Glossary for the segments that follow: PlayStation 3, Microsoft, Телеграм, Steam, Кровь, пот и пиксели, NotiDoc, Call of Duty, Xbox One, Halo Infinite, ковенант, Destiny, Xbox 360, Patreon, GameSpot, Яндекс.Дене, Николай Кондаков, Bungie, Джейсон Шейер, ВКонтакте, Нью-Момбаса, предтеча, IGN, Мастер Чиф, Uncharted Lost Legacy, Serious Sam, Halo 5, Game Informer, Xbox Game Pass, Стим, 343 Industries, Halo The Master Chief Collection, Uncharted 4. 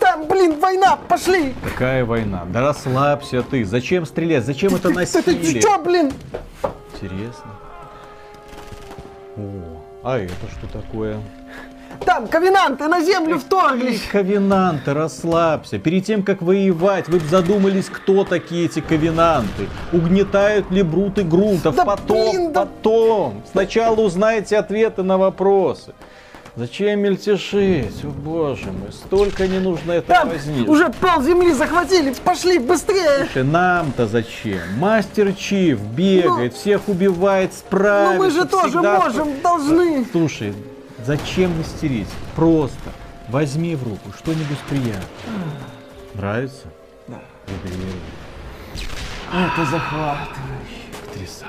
Там, блин, война, пошли! Какая война? Да расслабься ты. Зачем стрелять? Зачем это насилие? Ты что, блин? Интересно. О, а это что такое? Там, ковенанты на землю вторглись. Ковенанты, расслабься. Перед тем, как воевать, вы задумались, кто такие эти ковенанты. Угнетают ли бруты грунтов? Да потом, блин, да... потом. Сначала узнаете ответы на вопросы. Зачем мельтешить? О боже мой, столько не нужно этого. Там возник. Уже пол земли захватили, пошли быстрее. Слушай, нам-то зачем? Мастер Чиф бегает, ну, всех убивает, справится. Ну мы же тоже можем, должны. Слушай, зачем мастерить? Просто возьми в руку что-нибудь приятное. Нравится? Да. Это захватывающе, потрясающе.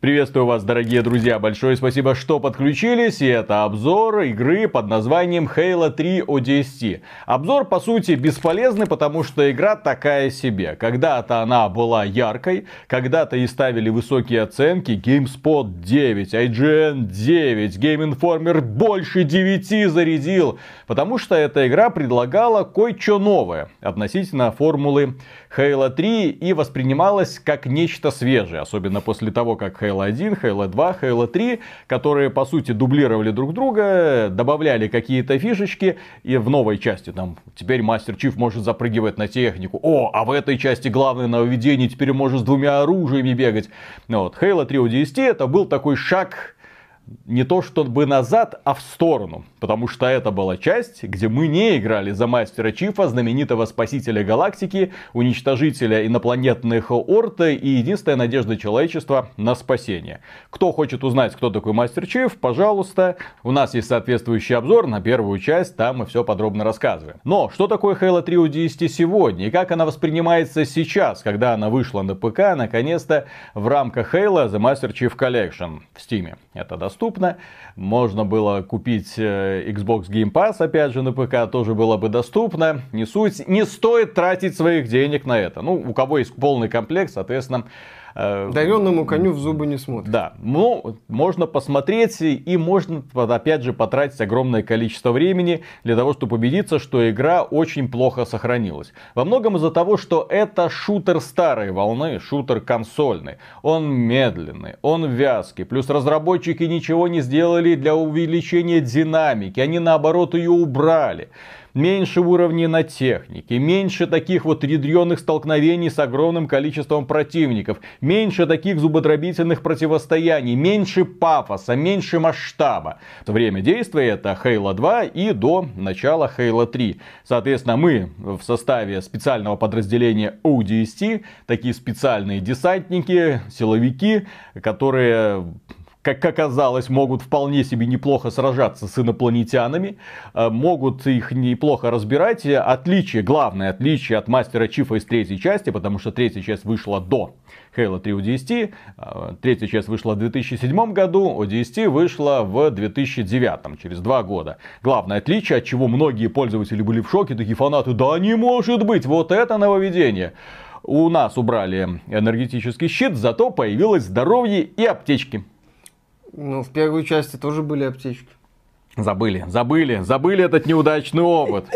Приветствую вас, дорогие друзья, большое спасибо, что подключились, и это обзор игры под названием Halo 3 ODST. Обзор, по сути, бесполезный, потому что игра такая себе. Когда-то она была яркой, когда-то ей ставили высокие оценки, GameSpot 9, IGN 9, Game Informer больше 9 зарядил, потому что эта игра предлагала кое-что новое относительно формулы Halo 3 и воспринималась как нечто свежее, особенно после того, как Halo 1, Halo 2, Halo 3, которые, по сути, дублировали друг друга, добавляли какие-то фишечки, и в новой части, там, теперь Мастер Чиф может запрыгивать на технику, о, а в этой части главное нововведение, теперь может с двумя оружиями бегать. Вот, Halo 3 ODST это был такой шаг не то чтобы назад, а в сторону, потому что это была часть, где мы не играли за Мастера Чифа, знаменитого спасителя галактики, уничтожителя инопланетных орд и единственная надежда человечества на спасение. Кто хочет узнать, кто такой Мастер Чиф, пожалуйста, у нас есть соответствующий обзор на первую часть, там мы все подробно рассказываем. Но что такое Halo 3 ODST сегодня и как она воспринимается сейчас, когда она вышла на ПК, наконец-то в рамках Halo The Master Chief Collection в Steam. Это доступно. Можно было купить Xbox Game Pass, опять же, на ПК тоже было бы доступно. Не суть, не стоит тратить своих денег на это. Ну, у кого есть полный комплект, соответственно... Дареному коню в зубы не смотрит. Да, ну, можно посмотреть и можно, опять же, потратить огромное количество времени для того, чтобы убедиться, что игра очень плохо сохранилась. Во многом из-за того, что это шутер старой волны, шутер консольный. Он медленный, он вязкий, плюс разработчики ничего не сделали для увеличения динамики, они наоборот ее убрали. Меньше уровней на технике, меньше таких вот ядрёных столкновений с огромным количеством противников, меньше таких зубодробительных противостояний, меньше пафоса, меньше масштаба. Время действия это Halo 2 и до начала Halo 3. Соответственно, мы в составе специального подразделения ODST, такие специальные десантники, силовики, которые... как оказалось, могут вполне себе неплохо сражаться с инопланетянами, могут их неплохо разбирать. Отличие, главное отличие от Мастера Чифа из третьей части, потому что третья часть вышла до Halo 3 ODST, третья часть вышла в 2007 году, ODST вышла в 2009, через 2 года. Главное отличие, от чего многие пользователи были в шоке, такие фанаты, да не может быть, вот это нововведение. У нас убрали энергетический щит, зато появилось здоровье и аптечки. Ну, в первой части тоже были аптечки. Забыли этот неудачный опыт.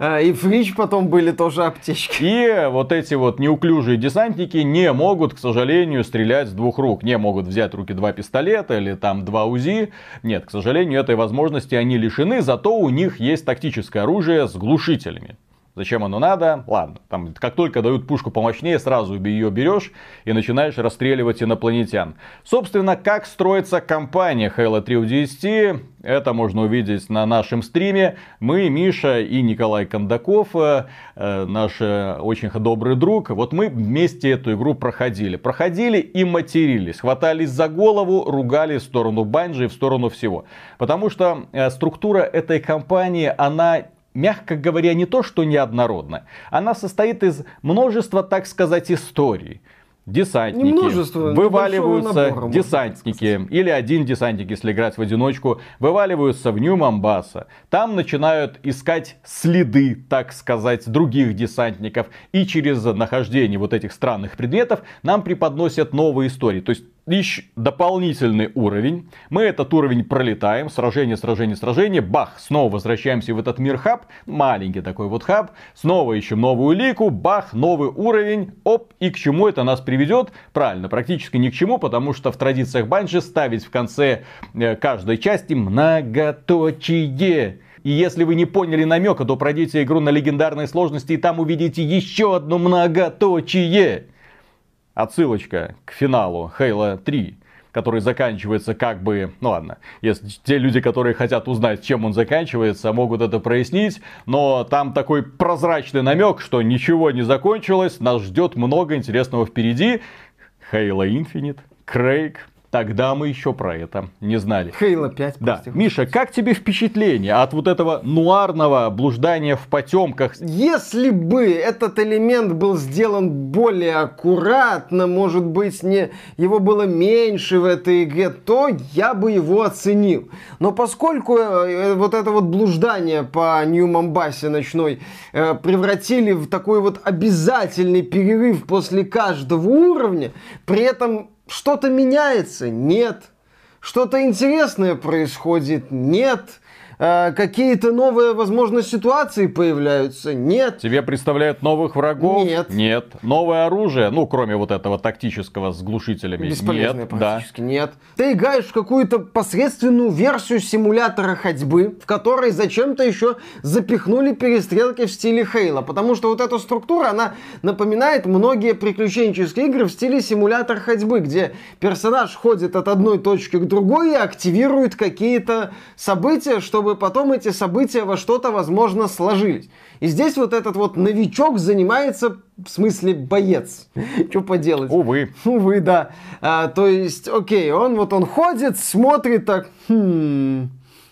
И в Рич потом были тоже аптечки. И вот эти вот неуклюжие десантники не могут, к сожалению, стрелять с двух рук. Не могут взять в руки 2 пистолета или там 2 УЗИ. Нет, к сожалению, этой возможности они лишены. Зато у них есть тактическое оружие с глушителями. Зачем оно надо? Ладно, там, как только дают пушку помощнее, сразу ее берешь и начинаешь расстреливать инопланетян. Собственно, как строится кампания Halo 3 ODST, это можно увидеть на нашем стриме. Мы, Миша и Николай Кондаков, наш очень добрый друг, вот мы вместе эту игру проходили. Проходили и матерились, хватались за голову, ругали в сторону Bungie и в сторону всего. Потому что структура этой кампании, она... мягко говоря, не то, что неоднородно. Она состоит из множества, так сказать, историй. Десантники вываливаются, десантники, или один десантник, если играть в одиночку, вываливаются в Нью-Момбаса. Там начинают искать следы, так сказать, других десантников. И через нахождение вот этих странных предметов нам преподносят новые истории. То есть дополнительный уровень. Мы этот уровень пролетаем. Сражение, сражение, сражение. Бах! Снова возвращаемся в этот мир хаб. Маленький такой вот хаб. Снова ищем новую лику. Бах! Новый уровень. Оп! И к чему это нас приведет? Правильно, практически ни к чему, потому что в традициях Bungie ставить в конце каждой части многоточие. И если вы не поняли намека, то пройдите игру на легендарной сложности и там увидите еще одно многоточие. Отсылочка к финалу Halo 3, который заканчивается как бы... Ну ладно, если те люди, которые хотят узнать, чем он заканчивается, могут это прояснить. Но там такой прозрачный намек, что ничего не закончилось, нас ждет много интересного впереди. Halo Infinite, Крейг. Тогда мы еще про это не знали. Halo 5. Да. Миша, как тебе впечатление от вот этого нуарного блуждания в потемках? Если бы этот элемент был сделан более аккуратно, может быть, его было меньше в этой игре, то я бы его оценил. Но поскольку вот это вот блуждание по Нью-Момбасе ночной превратили в такой вот обязательный перерыв после каждого уровня, при этом... Что-то меняется? Нет. Что-то интересное происходит? Нет. Какие-то новые, возможно, ситуации появляются? Нет. Тебе представляют новых врагов? Нет. Нет. Новое оружие? Ну, кроме вот этого тактического с глушителями. Бесполезное нет, практически. Да. Нет. Ты играешь в какую-то посредственную версию симулятора ходьбы, в которой зачем-то еще запихнули перестрелки в стиле Halo. Потому что вот эта структура, она напоминает многие приключенческие игры в стиле симулятор ходьбы, где персонаж ходит от одной точки к другой и активирует какие-то события, чтобы потом эти события во что-то, возможно, сложились. И здесь вот этот вот новичок занимается, в смысле, боец. Что поделать? Увы. Увы, да. То есть, окей, он ходит, смотрит так,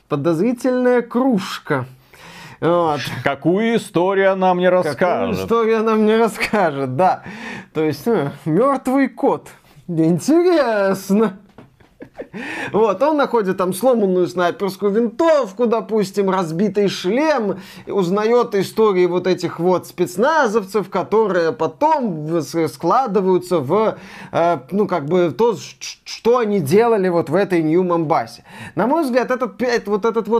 подозрительная кружка. Вот. Какую историю она мне расскажет? Да. То есть, мертвый кот. Интересно. Вот, он находит там сломанную снайперскую винтовку, допустим, разбитый шлем, узнает истории вот этих вот спецназовцев, которые потом складываются в, ну, как бы, то, что они делали вот в этой Нью-Момбасе. На мой взгляд, этот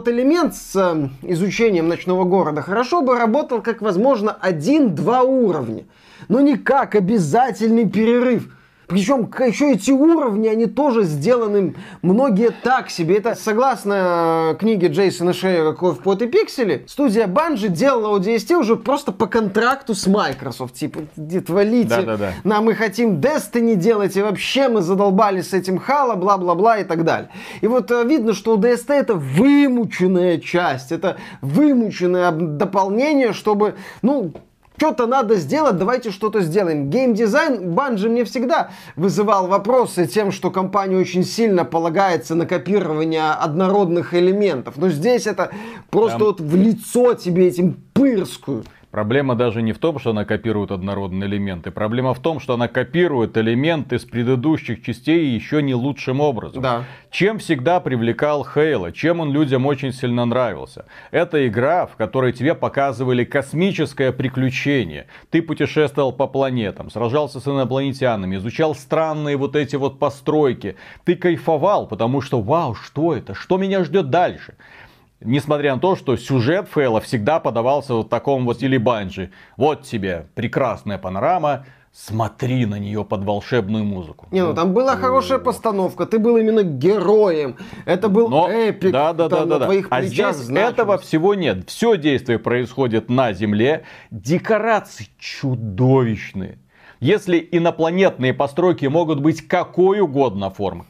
элемент с изучением ночного города хорошо бы работал как, возможно, 1-2 уровня, но не как обязательный перерыв. Причем еще эти уровни, они тоже сделаны многие так себе. Это согласно книге Джейсона Шейера «Кровь, пот и пиксели», студия Bungie делала ODST уже просто по контракту с Microsoft. Типа, отвалите, да. Мы хотим Destiny делать, и вообще мы задолбались с этим Halo, бла-бла-бла и так далее. И вот видно, что ODST это вымученная часть, это вымученное дополнение, чтобы, ну... Что-то надо сделать, давайте что-то сделаем. Геймдизайн Bungie мне всегда вызывал вопросы тем, что компания очень сильно полагается на копирование однородных элементов. Но здесь это просто вот в лицо тебе этим пырскую. Проблема даже не в том, что она копирует однородные элементы. Проблема в том, что она копирует элементы с предыдущих частей еще не лучшим образом. Да. Чем всегда привлекал Halo, чем он людям очень сильно нравился. Это игра, в которой тебе показывали космическое приключение. Ты путешествовал по планетам, сражался с инопланетянами, изучал странные вот эти вот постройки. Ты кайфовал, потому что вау, что это? Что меня ждет дальше? Несмотря на то, что сюжет Halo всегда подавался вот в таком вот стиле Bungie. Вот тебе прекрасная панорама, смотри на нее под волшебную музыку. Не, ну там была хорошая постановка, ты был именно героем. Это был эпик. Да. Твоих а здесь значимость. Этого всего нет. Все действие происходит на Земле. Декорации чудовищные. Если инопланетные постройки могут быть какой угодно формы,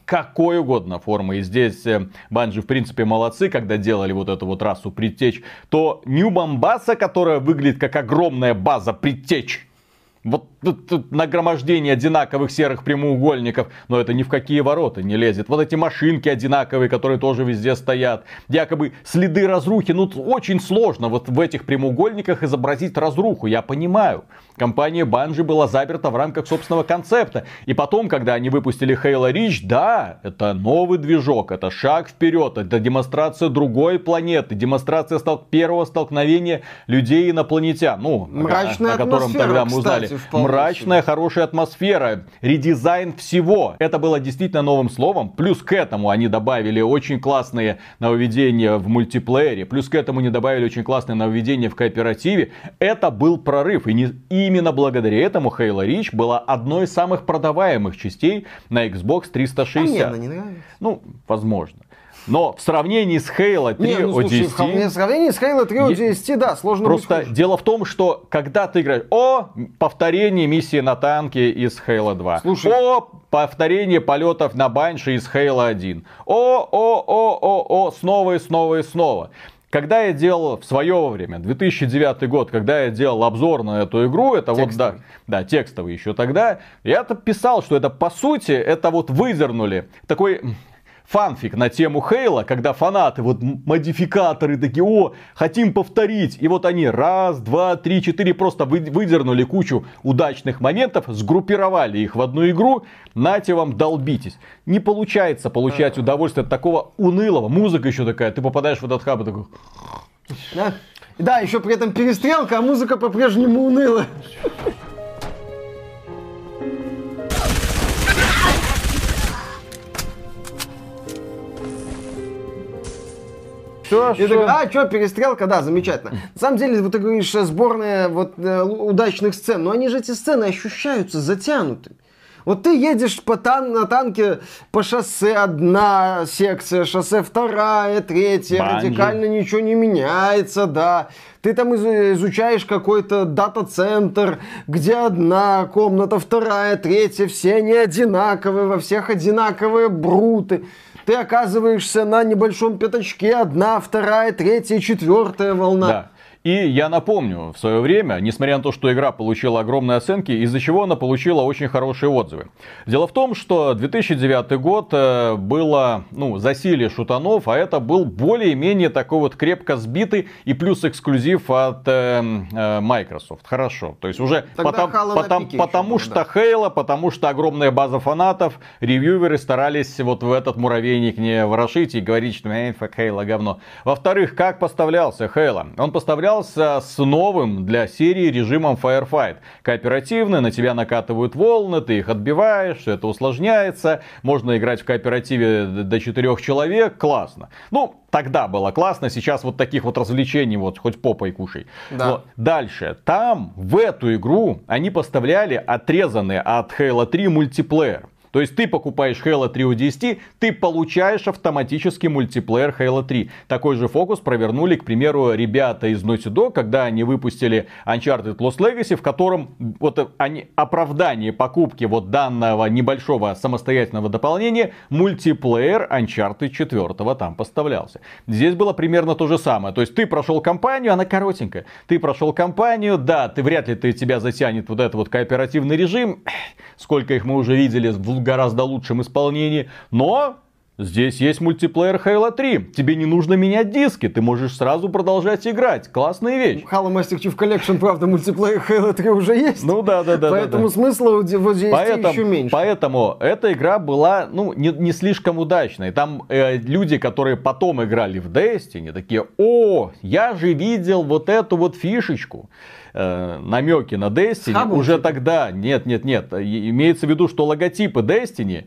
и здесь Bungie, в принципе, молодцы, когда делали вот эту вот расу предтеч, то Нью-Момбаса, которая выглядит как огромная база предтеч, вот тут нагромождение одинаковых серых прямоугольников, но это ни в какие ворота не лезет. Вот эти машинки одинаковые, которые тоже везде стоят. Якобы следы разрухи. Ну, очень сложно вот в этих прямоугольниках изобразить разруху, я понимаю. Компания Bungie была заперта в рамках собственного концепта. И потом, когда они выпустили Halo Reach, да, это новый движок, это шаг вперед, это демонстрация другой планеты, демонстрация первого столкновения людей-инопланетян. Ну, мрачная атмосфера, о котором тогда мы узнали. делали. Мрачная, хорошая атмосфера, редизайн всего. Это было действительно новым словом. Плюс к этому они добавили очень классные нововведения в мультиплеере. Плюс к этому они добавили очень классные нововведения в кооперативе. Это был прорыв. И именно благодаря этому Halo Reach была одной из самых продаваемых частей на Xbox 360. А мне она не нравится. Ну, возможно. Но в сравнении с Halo 3 ODST... В сравнении с Halo 3 ODST, да, сложно просто быть хуже. Дело в том, что когда ты играешь... О, повторение миссии на танке из Halo 2. Слушай. О, повторение полетов на банши из Halo 1. О, снова и снова и снова. Когда я делал в свое время, 2009 год, когда я делал обзор на эту игру, это текстовый. Вот да, текстовый еще тогда, я-то писал, что это по сути, это вот выдернули такой... фанфик на тему Хейла, когда фанаты, вот модификаторы такие, о, хотим повторить. И вот они раз, два, три, четыре просто выдернули кучу удачных моментов, сгруппировали их в одну игру, нате вам, долбитесь. Не получается получать удовольствие от такого унылого. Музыка еще такая, ты попадаешь в этот хаб и такой... Да, еще при этом перестрелка, а музыка по-прежнему уныла. Что, что? Говорю, а, что, перестрелка, да, замечательно. На самом деле, вот ты говоришь, сборная вот, удачных сцен, но они же, эти сцены, ощущаются затянутыми. Вот ты едешь на танке по шоссе, одна секция, шоссе вторая, третья, Bungie. Радикально ничего не меняется, да. Ты там изучаешь какой-то дата-центр, где одна комната, вторая, третья, все они одинаковые, во всех одинаковые бруты. Ты оказываешься на небольшом пятачке, одна, вторая, третья, четвертая волна. Да. И я напомню, в свое время, несмотря на то, что игра получила огромные оценки, из-за чего она получила очень хорошие отзывы. Дело в том, что 2009 год было, ну, засилие шутанов, а это был более-менее такой вот крепко сбитый и плюс эксклюзив от Microsoft. Хорошо, то есть уже Halo, потому что огромная база фанатов, ревьюверы старались вот в этот муравейник не ворошить и говорить, что Halo говно. Во-вторых, как поставлялся Halo? Он поставлял с новым для серии режимом Firefight. Кооперативный, на тебя накатывают волны, ты их отбиваешь, все это усложняется. Можно играть в кооперативе до 4 человек, классно. Ну, тогда было классно, сейчас вот таких вот развлечений вот хоть попой кушай. Да. Вот. Дальше, там в эту игру они поставляли отрезанный от Halo 3 мультиплеер. То есть ты покупаешь Halo 3 ODST, ты получаешь автоматически мультиплеер Halo 3. Такой же фокус провернули, к примеру, ребята из NotiDoc, когда они выпустили Uncharted Lost Legacy, в котором вот они, оправдание покупки вот данного небольшого самостоятельного дополнения, мультиплеер Uncharted 4 там поставлялся. Здесь было примерно то же самое. То есть ты прошел кампанию, она коротенькая. Ты прошел кампанию, да, ты вряд ли тебя затянет вот этот вот кооперативный режим. Сколько их мы уже видели в гораздо лучшем исполнении, но здесь есть мультиплеер Halo 3. Тебе не нужно менять диски, ты можешь сразу продолжать играть. Классная вещь. Halo Master Chief Collection, правда, мультиплеер Halo 3 уже есть. Ну да. Поэтому смысла вот здесь еще меньше. Поэтому эта игра была, ну, не слишком удачной. Там люди, которые потом играли в Destiny, такие, о, я же видел вот эту вот фишечку. Намеки на Destiny уже тогда, нет, имеется в виду, что логотипы Destiny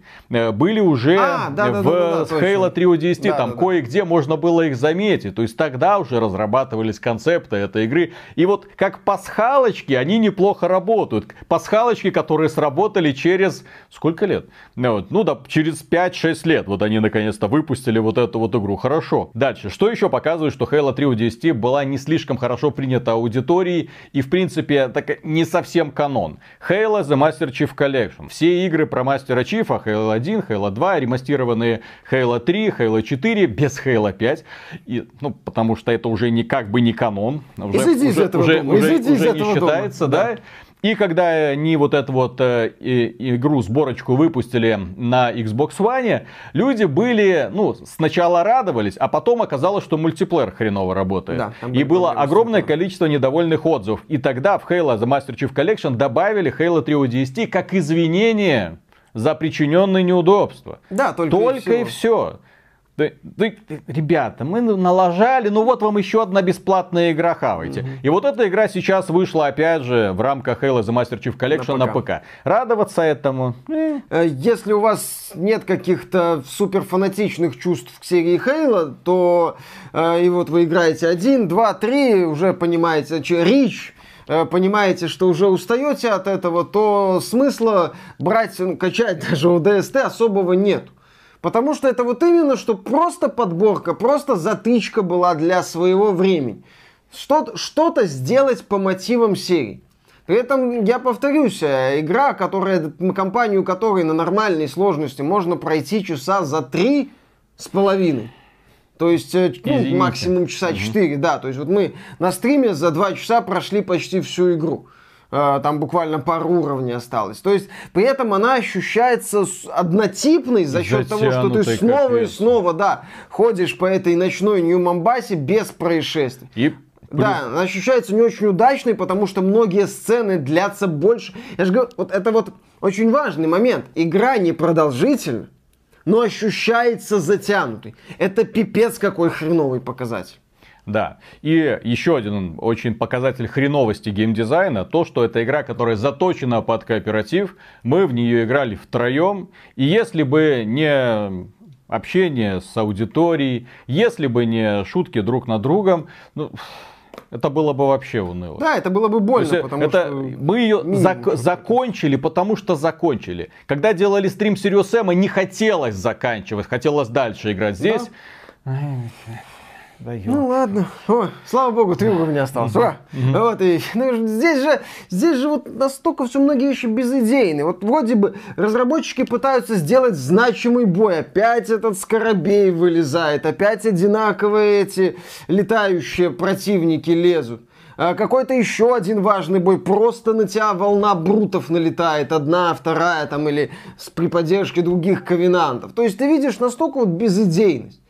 были уже в Halo 3 ODST, там кое-где можно было их заметить, то есть тогда уже разрабатывались концепты этой игры, и вот как пасхалочки они неплохо работают, пасхалочки, которые сработали через, сколько лет? Ну да, через 5-6 лет, вот они наконец-то выпустили вот эту вот игру, хорошо. Дальше, что еще показывает, что Halo 3 ODST была не слишком хорошо принята аудиторией, и, в принципе, так не совсем канон. Halo The Master Chief Collection. Все игры про Мастера Чифа, Halo 1, Halo 2, ремастированные Halo 3, Halo 4, без Halo 5. И, ну, потому что это уже не, как бы не канон. Уже, изыди из этого дома. Уже не считается, да? И когда они вот эту вот игру, сборочку выпустили на Xbox One, люди были, ну, сначала радовались, а потом оказалось, что мультиплеер хреново работает. Да, и было огромное количество недовольных отзывов. И тогда в Halo The Master Chief Collection добавили Halo 3 ODST как извинение за причиненные неудобства. Да, только и все. Ребята, мы налажали, ну вот вам еще одна бесплатная игра, хавайте. И вот эта игра сейчас вышла, опять же, в рамках Halo The Master Chief Collection на ПК. Радоваться этому? Если у вас нет каких-то суперфанатичных чувств к серии Halo, то и вот вы играете 1, 2, 3, уже понимаете, понимаете, что уже устаете от этого, то смысла брать, качать даже ODST особого нет. Потому что это вот именно, что просто подборка, просто затычка была для своего времени. Что-то сделать по мотивам серии. При этом, я повторюсь, игра, компанию которой на нормальной сложности можно пройти часа за 3,5. То есть, максимум часа 4, да. То есть, вот мы на стриме за 2 часа прошли почти всю игру. Там буквально пару уровней осталось. То есть, при этом она ощущается однотипной за счет того, что ты снова и снова, да, ходишь по этой ночной Нью-Момбасе без происшествий. Да, она ощущается не очень удачной, потому что многие сцены длятся больше. Я же говорю, вот это вот очень важный момент. Игра непродолжительна, но ощущается затянутой. Это пипец какой хреновый показатель. Да, и еще один очень показатель хреновости геймдизайна, то, что это игра, которая заточена под кооператив, мы в нее играли втроем, и если бы не общение с аудиторией, если бы не шутки друг над другом, ну, это было бы вообще уныло. Да, это было бы больно, потому что... Мы ее закончили, потому что закончили. Когда делали стрим Serious Sam, не хотелось заканчивать, хотелось дальше играть здесь. Да. Ну ладно. О, слава богу, 3 уровня осталось. Ура! Вот, и, ну, здесь же вот настолько все многие вещи безыдейны. Вот вроде бы разработчики пытаются сделать значимый бой. Опять этот скоробей вылезает, опять одинаковые эти летающие противники лезут. Какой-то еще один важный бой. Просто на тебя волна брутов налетает. Одна, вторая, там, или при поддержке других ковенантов. То есть ты видишь настолько вот безыдейность.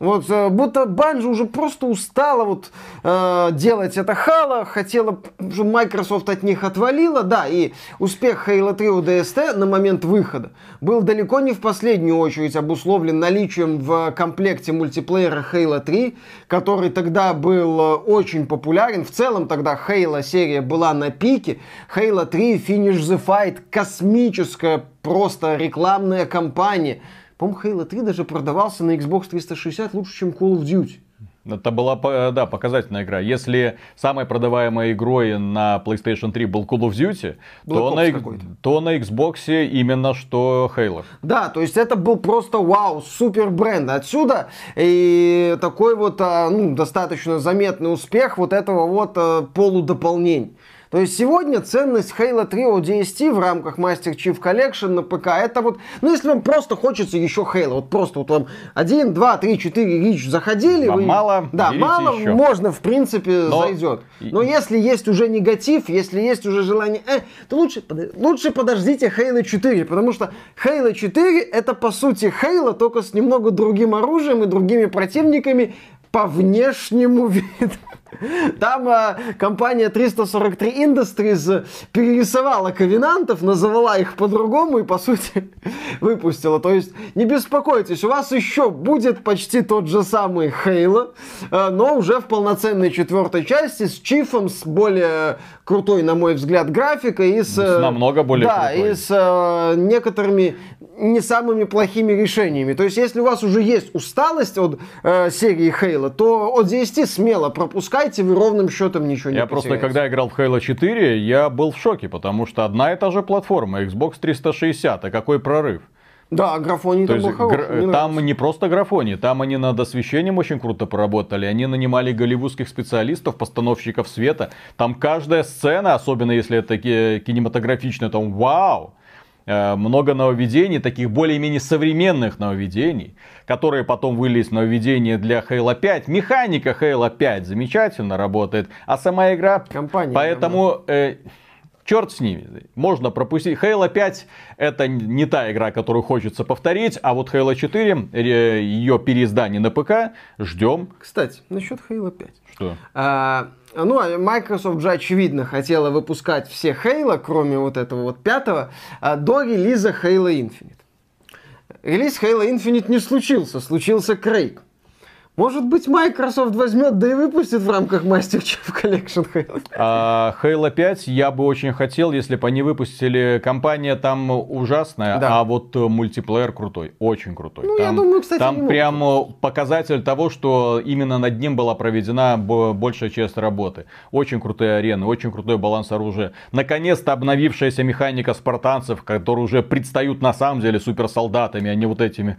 Вот, будто Bungie уже просто устала вот, делать это Halo, хотела, чтобы Microsoft от них отвалила, да, и успех Halo 3 ODST на момент выхода был далеко не в последнюю очередь обусловлен наличием в комплекте мультиплеера Halo 3, который тогда был очень популярен, в целом тогда Halo серия была на пике, Halo 3 Finish the Fight, космическая просто рекламная кампания. По-моему, Halo 3 даже продавался на Xbox 360 лучше, чем Call of Duty. Это была, да, показательная игра. Если самой продаваемой игрой на PlayStation 3 был Call of Duty, то на Xbox именно что Halo. Да, то есть это был просто вау, супер бренд. Отсюда и такой вот достаточно заметный успех вот этого вот полудополнения. То есть сегодня ценность Halo 3 ODST в рамках Master Chief Collection на ПК, это вот, ну если вам просто хочется еще Halo, вот просто вот вам 1, 2, 3, 4 рич заходили. Вам мало, да, мало еще. Можно, в принципе, зайдет. Но если есть уже негатив, если есть уже желание, то лучше подождите Halo 4, потому что Halo 4 это по сути Halo, только с немного другим оружием и другими противниками по внешнему виду. Там компания 343 Industries перерисовала ковенантов, называла их по-другому и, по сути, выпустила. То есть, не беспокойтесь, у вас еще будет почти тот же самый Halo, но уже в полноценной 4-й части с чифом, с более крутой, на мой взгляд, графикой и с... намного более крутой. И с некоторыми не самыми плохими решениями. То есть, если у вас уже есть усталость от серии Halo, то ODST смело пропускать. Вы ровным счетом ничего не потеряете. Я просто, когда играл в Halo 4, я был в шоке, потому что одна и та же платформа, Xbox 360, а какой прорыв. Да, графоний там был хороший. Там не просто графоний, там они над освещением очень круто поработали. Они нанимали голливудских специалистов, постановщиков света. Там каждая сцена, особенно если это кинематографично, там вау! Много нововведений, таких более-менее современных нововведений, которые потом вылезли в нововведения для Halo 5. Механика Halo 5 замечательно работает, а сама игра... Компания, поэтому... Черт с ними, можно пропустить. Halo 5 это не та игра, которую хочется повторить, а вот Halo 4, ее переиздание на ПК, ждем. Кстати, насчет Halo 5. Что? Microsoft же, очевидно, хотела выпускать все Halo, кроме вот этого вот 5-го, до релиза Halo Infinite. Релиз Halo Infinite не случился, случился крейг. Может быть, Microsoft возьмет, да и выпустит в рамках Master Chief Collection Halo 5. Halo 5 я бы очень хотел, если бы они выпустили. Компания там ужасная, да. А вот мультиплеер крутой, очень крутой. Ну, там, я думаю, кстати, там прям показатель того, что именно над ним была проведена большая часть работы. Очень крутые арены, очень крутой баланс оружия. Наконец-то обновившаяся механика спартанцев, которые уже предстают на самом деле суперсолдатами, а не вот этими,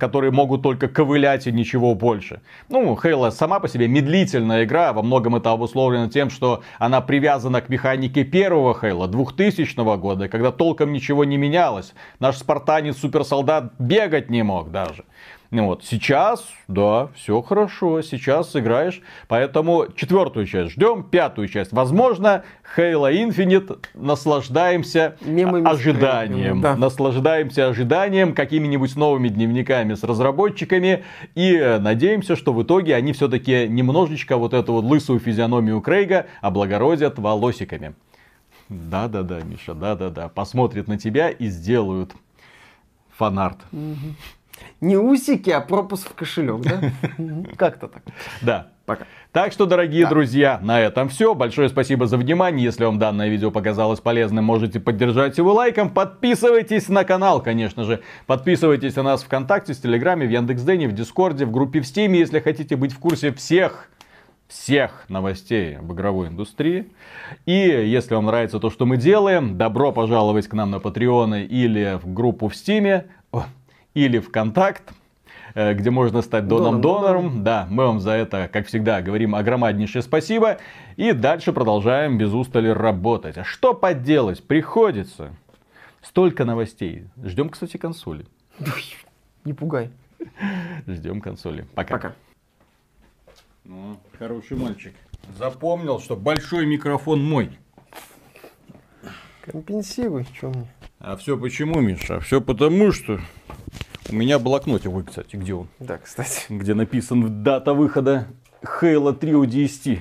которые могут только ковылять и ничего. Ничего больше. Ну, Halo сама по себе медлительная игра, во многом это обусловлено тем, что она привязана к механике первого Halo 2000 года, когда толком ничего не менялось. Наш спартанец-суперсолдат бегать не мог даже. Ну вот, сейчас, да, все хорошо, сейчас играешь, поэтому четвертую часть ждем, пятую часть, возможно, Halo Infinite, наслаждаемся ожиданием, да. Наслаждаемся ожиданием, какими-нибудь новыми дневниками с разработчиками и надеемся, что в итоге они все-таки немножечко вот эту вот лысую физиономию Крейга облагородят волосиками. Да-да-да, Миша, да-да-да, посмотрят на тебя и сделают фанарт. Угу. Не усики, а пропуск в кошелек, да? Как-то так. Да. Пока. Так что, дорогие друзья, на этом все. Большое спасибо за внимание. Если вам данное видео показалось полезным, можете поддержать его лайком. Подписывайтесь на канал, конечно же. Подписывайтесь на нас в ВКонтакте, в Телеграме, в Яндекс.Дене, в Дискорде, в группе в Стиме, если хотите быть в курсе всех новостей в игровой индустрии. И если вам нравится то, что мы делаем, добро пожаловать к нам на Patreon или в группу в Стиме. Или ВКонтакте, где можно стать доном-донором. Да, мы вам за это, как всегда, говорим огромнейшее спасибо. И дальше продолжаем без устали работать. А что поделать? Приходится. Столько новостей. Ждем, кстати, консоли. Не пугай. Ждем консоли. Пока. Пока. Ну, хороший мальчик. Запомнил, что большой микрофон мой. Компенсируй, в чем? А все почему, Миша? А все потому, что... У меня блокнотик, кстати, где он? Да, кстати. Где написан дата выхода Halo 3 ODST.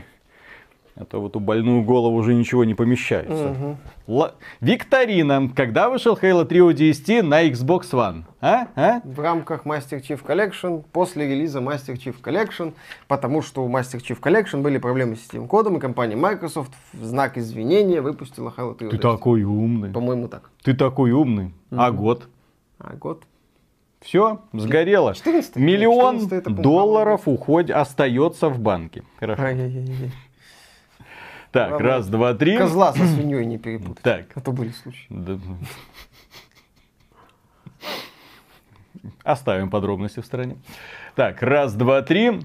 А то в эту больную голову уже ничего не помещается. Угу. Викторина. Когда вышел Halo 3 ODST на Xbox One? А? В рамках Master Chief Collection, после релиза Master Chief Collection, потому что у Master Chief Collection были проблемы с систем-кодом, и компания Microsoft в знак извинения выпустила Halo 3 ODST. Ты такой умный. По-моему, так. Ты такой умный. Угу. А год? А год? Все, сгорело. 400, миллион 400, $1 остается в банке. Так, главное, раз, два, три. Козла со свиньей не перепутать. Так. А то были случаи. Да. Оставим подробности в стороне. Так, раз, два, три.